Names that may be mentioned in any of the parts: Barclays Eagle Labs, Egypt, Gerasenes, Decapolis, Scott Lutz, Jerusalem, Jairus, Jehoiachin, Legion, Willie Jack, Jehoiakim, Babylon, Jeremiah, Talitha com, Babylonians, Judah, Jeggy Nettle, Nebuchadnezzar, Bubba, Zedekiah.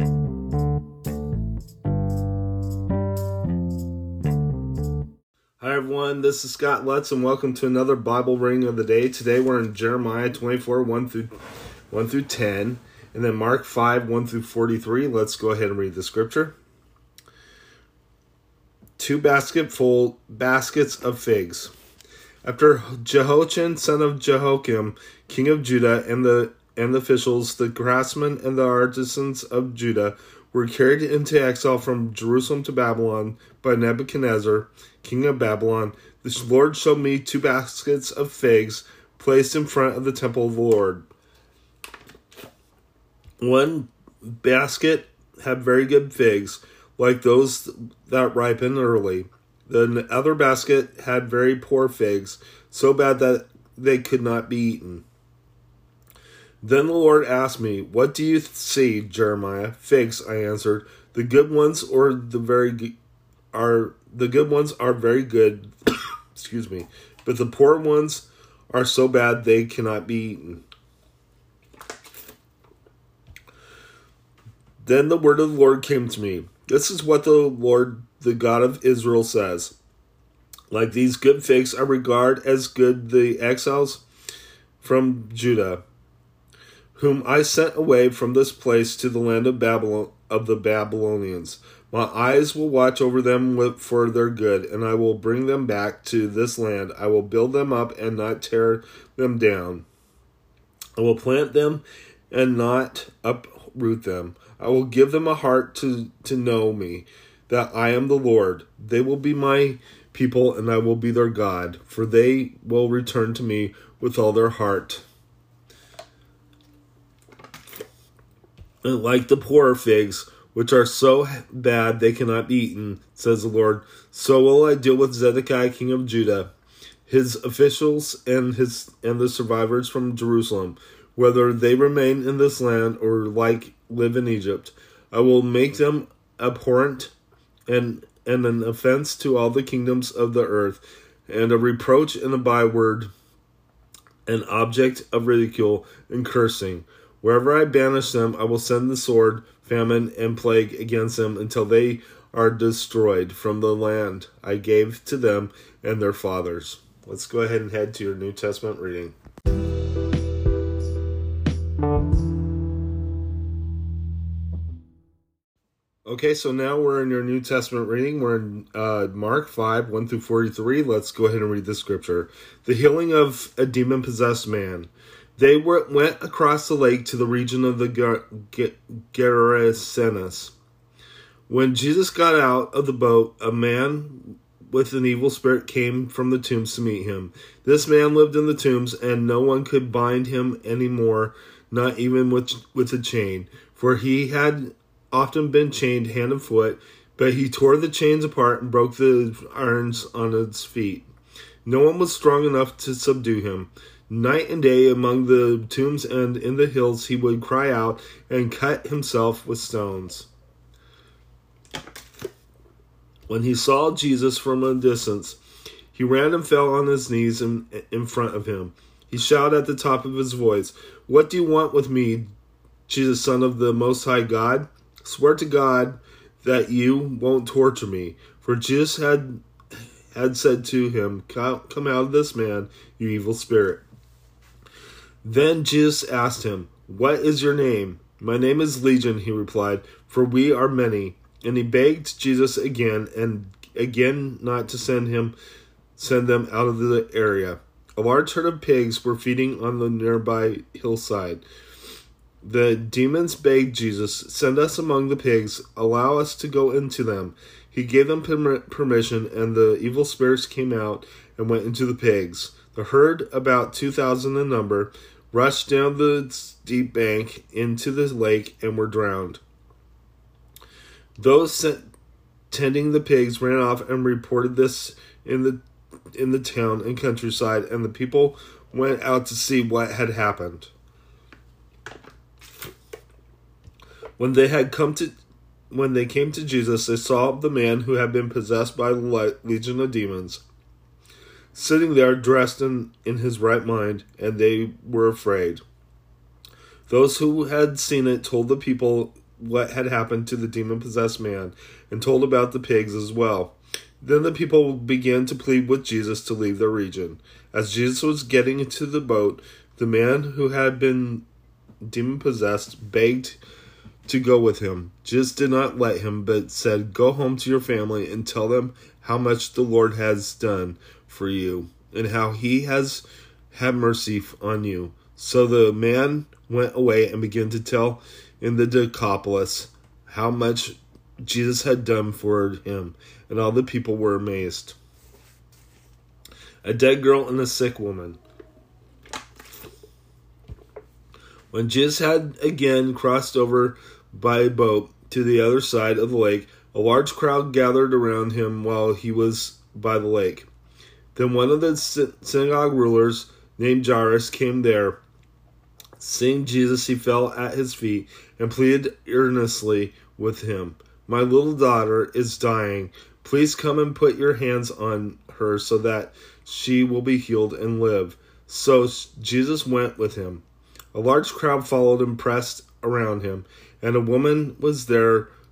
Hi everyone, this is Scott Lutz and welcome to another Bible reading of the day. Today we're in Jeremiah 24, 1 through 10, and then Mark 5, 1 through 43. Let's go ahead and read the scripture. Two basketful baskets of figs. After Jehoiachin, son of Jehoiakim, king of Judah, and the officials, the craftsmen, and the artisans of Judah were carried into exile from Jerusalem to Babylon by Nebuchadnezzar, king of Babylon. The Lord showed me two baskets of figs placed in front of the temple of the Lord. One basket had very good figs, like those that ripen early. The other basket had very poor figs, so bad that they could not be eaten. Then the Lord asked me, "What do you see, Jeremiah?" "Figs," I answered. "The good ones are very good, excuse me, but the poor ones are so bad they cannot be eaten." Then the word of the Lord came to me. "This is what the Lord, the God of Israel, says: Like these good figs, I regard as good the exiles from Judah, whom I sent away from this place to the land of Babylon, of the Babylonians. My eyes will watch over them for their good, and I will bring them back to this land. I will build them up and not tear them down. I will plant them and not uproot them. I will give them a heart to know me, that I am the Lord. They will be my people, and I will be their God, for they will return to me with all their heart. And like the poor figs, which are so bad they cannot be eaten, says the Lord, so will I deal with Zedekiah, king of Judah, his officials, and the survivors from Jerusalem, whether they remain in this land or live in Egypt. I will make them abhorrent and an offense to all the kingdoms of the earth, and a reproach and a byword, an object of ridicule and cursing. Wherever I banish them, I will send the sword, famine, and plague against them until they are destroyed from the land I gave to them and their fathers." Let's go ahead and head to your New Testament reading. Okay, so now we're in your New Testament reading. We're in Mark 5, 1 through 43. Let's go ahead and read the scripture. The healing of a demon-possessed man. They went across the lake to the region of the Gerasenes. When Jesus got out of the boat, a man with an evil spirit came from the tombs to meet him. This man lived in the tombs, and no one could bind him anymore, not even with a chain, for he had often been chained hand and foot, but he tore the chains apart and broke the irons on his feet. No one was strong enough to subdue him. Night and day among the tombs and in the hills he would cry out and cut himself with stones. When he saw Jesus from a distance, he ran and fell on his knees in front of him. He shouted at the top of his voice, "What do you want with me, Jesus, Son of the Most High God? Swear to God that you won't torture me." For Jesus had said to him, "Come out of this man, you evil spirit." Then Jesus asked him, "What is your name?" "My name is Legion," he replied, "for we are many." And he begged Jesus again not to send them out of the area. A large herd of pigs were feeding on the nearby hillside. The demons begged Jesus, "Send us among the pigs, allow us to go into them." He gave them permission, and the evil spirits came out and went into the pigs. The herd, about 2,000 in number, rushed down the steep bank into the lake and were drowned. Those tending the pigs ran off and reported this in the town and countryside, and the people went out to see what had happened. When they came to Jesus, they saw the man who had been possessed by the legion of demons sitting there dressed in his right mind, and they were afraid. Those who had seen it told the people what had happened to the demon-possessed man and told about the pigs as well. Then the people began to plead with Jesus to leave their region. As Jesus was getting into the boat, the man who had been demon-possessed begged to go with him. Jesus did not let him, but said, "Go home to your family and tell them how much the Lord has done for you and how he has had mercy on you." So the man went away and began to tell in the Decapolis how much Jesus had done for him, and all the people were amazed. A dead girl and a sick woman. When Jesus had again crossed over by boat to the other side of the lake, a large crowd gathered around him while he was by the lake. Then one of the synagogue rulers named Jairus came there. Seeing Jesus, he fell at his feet and pleaded earnestly with him, "My little daughter is dying. Please come and put your hands on her so that she will be healed and live." So Jesus went with him. A large crowd followed and pressed around him, and a woman was there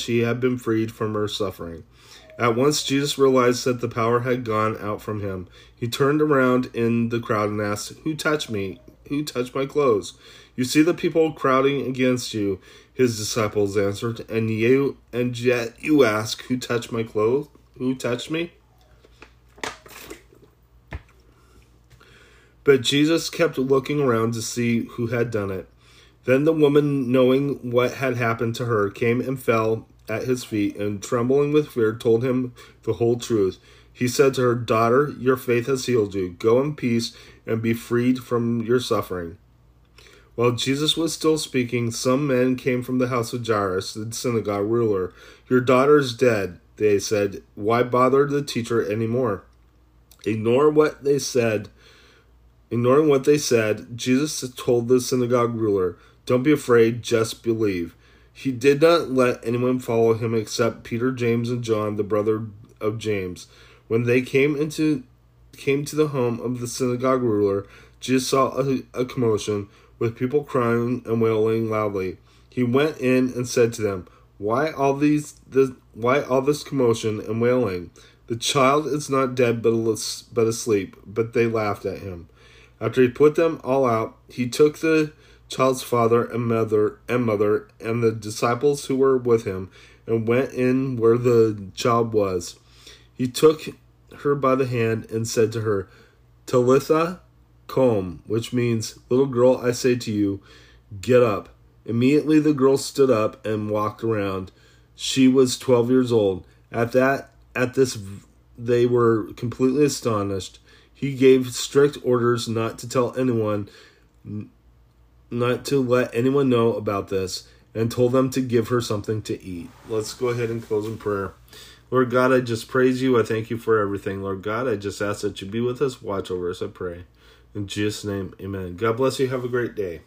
she had been freed from her suffering. At once Jesus realized that the power had gone out from him. He turned around in the crowd and asked, "Who touched me? Who touched my clothes?" "You see the people crowding against you," his disciples answered, and yet you ask, "Who touched my clothes? Who touched me?" But Jesus kept looking around to see who had done it. Then the woman, knowing what had happened to her, came and fell at his feet, and trembling with fear, told him the whole truth. He said to her, "Daughter, your faith has healed you. Go in peace and be freed from your suffering." While Jesus was still speaking, some men came from the house of Jairus, the synagogue ruler. "Your daughter is dead," they said. "Why bother the teacher anymore?" Ignoring what they said, Jesus told the synagogue ruler, "Don't be afraid, just believe." He did not let anyone follow him except Peter, James, and John, the brother of James. When they came to the home of the synagogue ruler, Jesus saw a commotion, with people crying and wailing loudly. He went in and said to them, "Why all this commotion and wailing? The child is not dead, but asleep." But they laughed at him. After he put them all out, he took the child's father and mother and the disciples who were with him, and went in where the child was. He took her by the hand and said to her, "Talitha com," which means, "Little girl, I say to you, get up." Immediately the girl stood up and walked around. She was 12 years old. At this they were completely astonished. He gave strict orders not to tell anyone, not to let anyone know about this, and told them to give her something to eat. Let's go ahead and close in prayer. Lord God, I just praise you. I thank you for everything. Lord God, I just ask that you be with us. Watch over us, I pray. In Jesus' name, amen. God bless you. Have a great day.